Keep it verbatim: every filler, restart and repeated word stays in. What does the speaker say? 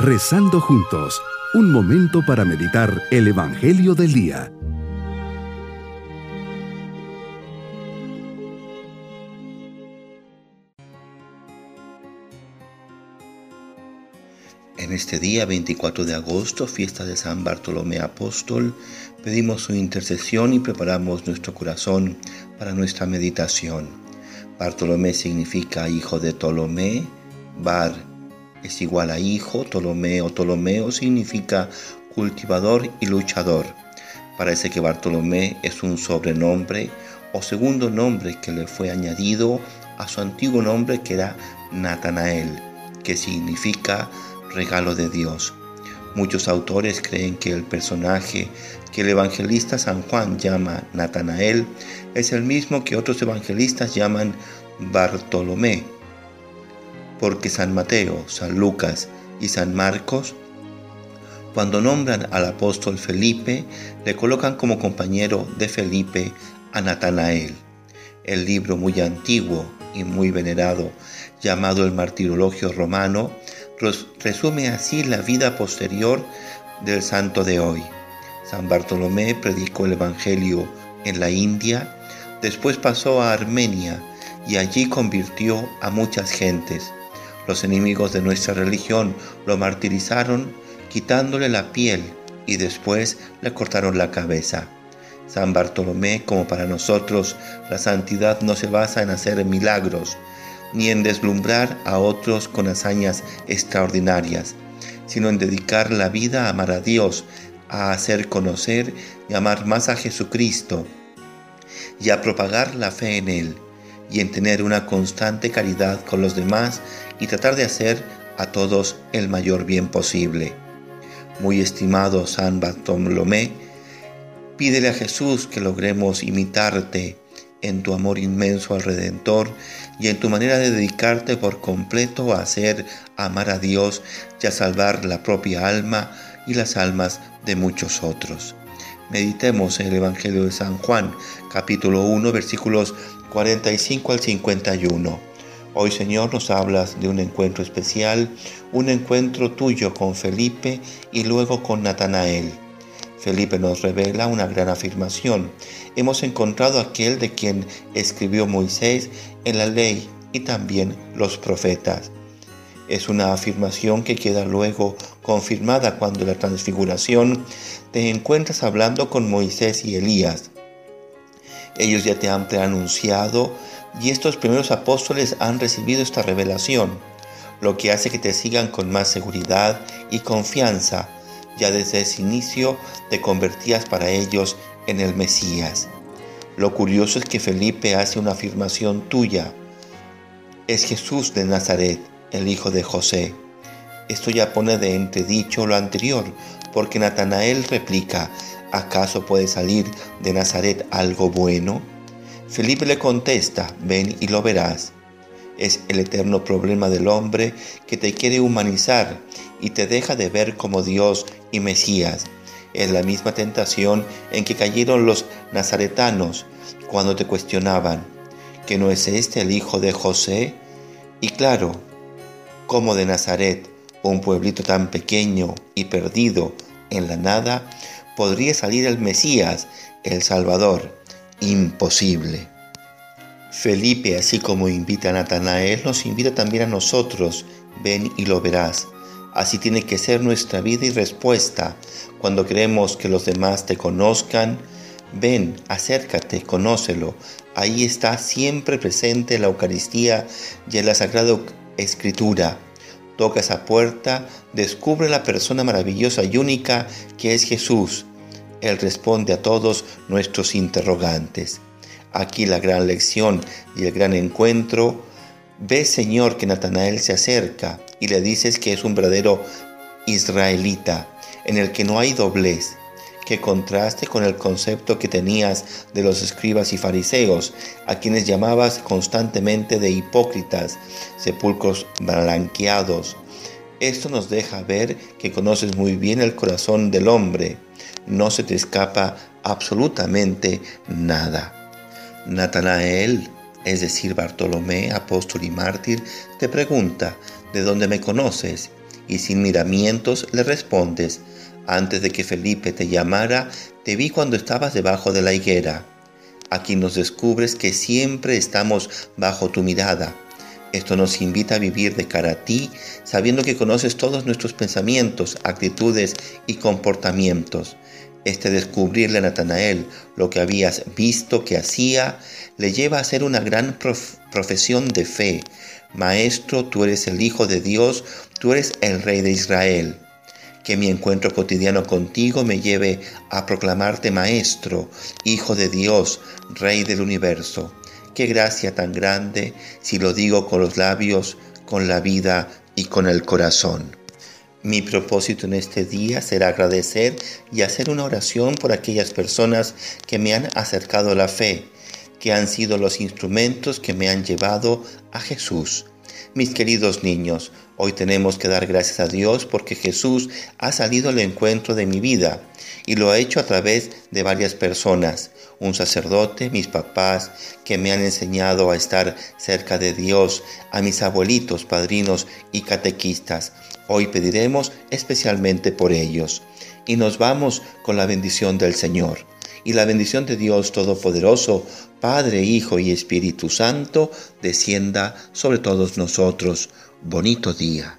Rezando juntos, un momento para meditar el Evangelio del día. En este día veinticuatro de agosto, fiesta de San Bartolomé Apóstol, pedimos su intercesión y preparamos nuestro corazón para nuestra meditación. Bartolomé significa hijo de Ptolomé, Bar es igual a hijo, Ptolomeo o Ptolomeo significa cultivador y luchador. Parece que Bartolomé es un sobrenombre o segundo nombre que le fue añadido a su antiguo nombre que era Natanael, que significa regalo de Dios. Muchos autores creen que el personaje que el evangelista San Juan llama Natanael es el mismo que otros evangelistas llaman Bartolomé, porque San Mateo, San Lucas y San Marcos, cuando nombran al apóstol Felipe, le colocan como compañero de Felipe a Natanael. El libro muy antiguo y muy venerado, llamado el Martirologio Romano, resume así la vida posterior del santo de hoy. San Bartolomé predicó el Evangelio en la India, después pasó a Armenia y allí convirtió a muchas gentes. Los enemigos de nuestra religión lo martirizaron quitándole la piel y después le cortaron la cabeza. San Bartolomé, como para nosotros, la santidad no se basa en hacer milagros, ni en deslumbrar a otros con hazañas extraordinarias, sino en dedicar la vida a amar a Dios, a hacer conocer y amar más a Jesucristo, y a propagar la fe en Él, y en tener una constante caridad con los demás y tratar de hacer a todos el mayor bien posible. Muy estimado San Bartolomé, pídele a Jesús que logremos imitarte en tu amor inmenso al Redentor y en tu manera de dedicarte por completo a hacer, a amar a Dios y a salvar la propia alma y las almas de muchos otros. Meditemos en el Evangelio de San Juan, capítulo uno, versículos cuarenta y cinco al cincuenta y uno. Hoy, Señor, nos hablas de un encuentro especial, un encuentro tuyo con Felipe y luego con Natanael. Felipe nos revela una gran afirmación. Hemos encontrado aquel de quien escribió Moisés en la ley y también los profetas. Es una afirmación que queda luego confirmada cuando en la transfiguración te encuentras hablando con Moisés y Elías. Ellos ya te han preanunciado y estos primeros apóstoles han recibido esta revelación, lo que hace que te sigan con más seguridad y confianza. Ya desde ese inicio te convertías para ellos en el Mesías. Lo curioso es que Felipe hace una afirmación tuya. Es Jesús de Nazaret, el hijo de José. Esto ya pone de entredicho lo anterior, porque Natanael replica, ¿acaso puede salir de Nazaret algo bueno? Felipe le contesta, ven y lo verás. Es el eterno problema del hombre que te quiere humanizar y te deja de ver como Dios y Mesías. Es la misma tentación en que cayeron los nazaretanos cuando te cuestionaban, ¿que no es este el hijo de José? Y claro, como de Nazaret, un pueblito tan pequeño y perdido en la nada, podría salir el Mesías, el Salvador. Imposible. Felipe, así como invita a Natanael, nos invita también a nosotros, ven y lo verás. Así tiene que ser nuestra vida y respuesta. Cuando queremos que los demás te conozcan, ven, acércate, conócelo. Ahí está siempre presente la Eucaristía y en la Sagrada Escritura. Toca esa puerta, descubre la persona maravillosa y única que es Jesús. Él responde a todos nuestros interrogantes. Aquí la gran lección y el gran encuentro. Ve, Señor, que Natanael se acerca y le dices que es un verdadero israelita, en el que no hay doblez. Qué contraste con el concepto que tenías de los escribas y fariseos, a quienes llamabas constantemente de hipócritas, sepulcros blanqueados. Esto nos deja ver que conoces muy bien el corazón del hombre. No se te escapa absolutamente nada. Natanael, es decir, Bartolomé, apóstol y mártir, te pregunta, ¿de dónde me conoces? y sin miramientos le respondes: antes de que Felipe te llamara, te vi cuando estabas debajo de la higuera. Aquí nos descubres que siempre estamos bajo tu mirada. Esto nos invita a vivir de cara a ti, sabiendo que conoces todos nuestros pensamientos, actitudes y comportamientos. Este descubrirle a Natanael lo que habías visto que hacía, le lleva a hacer una gran prof- profesión de fe. Maestro, tú eres el Hijo de Dios, tú eres el Rey de Israel. Que mi encuentro cotidiano contigo me lleve a proclamarte Maestro, Hijo de Dios, Rey del Universo. Qué gracia tan grande si lo digo con los labios, con la vida y con el corazón. Mi propósito en este día será agradecer y hacer una oración por aquellas personas que me han acercado a la fe, que han sido los instrumentos que me han llevado a Jesús. Mis queridos niños, hoy tenemos que dar gracias a Dios porque Jesús ha salido al encuentro de mi vida y lo ha hecho a través de varias personas. Un sacerdote, mis papás que me han enseñado a estar cerca de Dios, a mis abuelitos, padrinos y catequistas. Hoy pediremos especialmente por ellos. Y nos vamos con la bendición del Señor. Y la bendición de Dios Todopoderoso, Padre, Hijo y Espíritu Santo, descienda sobre todos nosotros. Bonito día.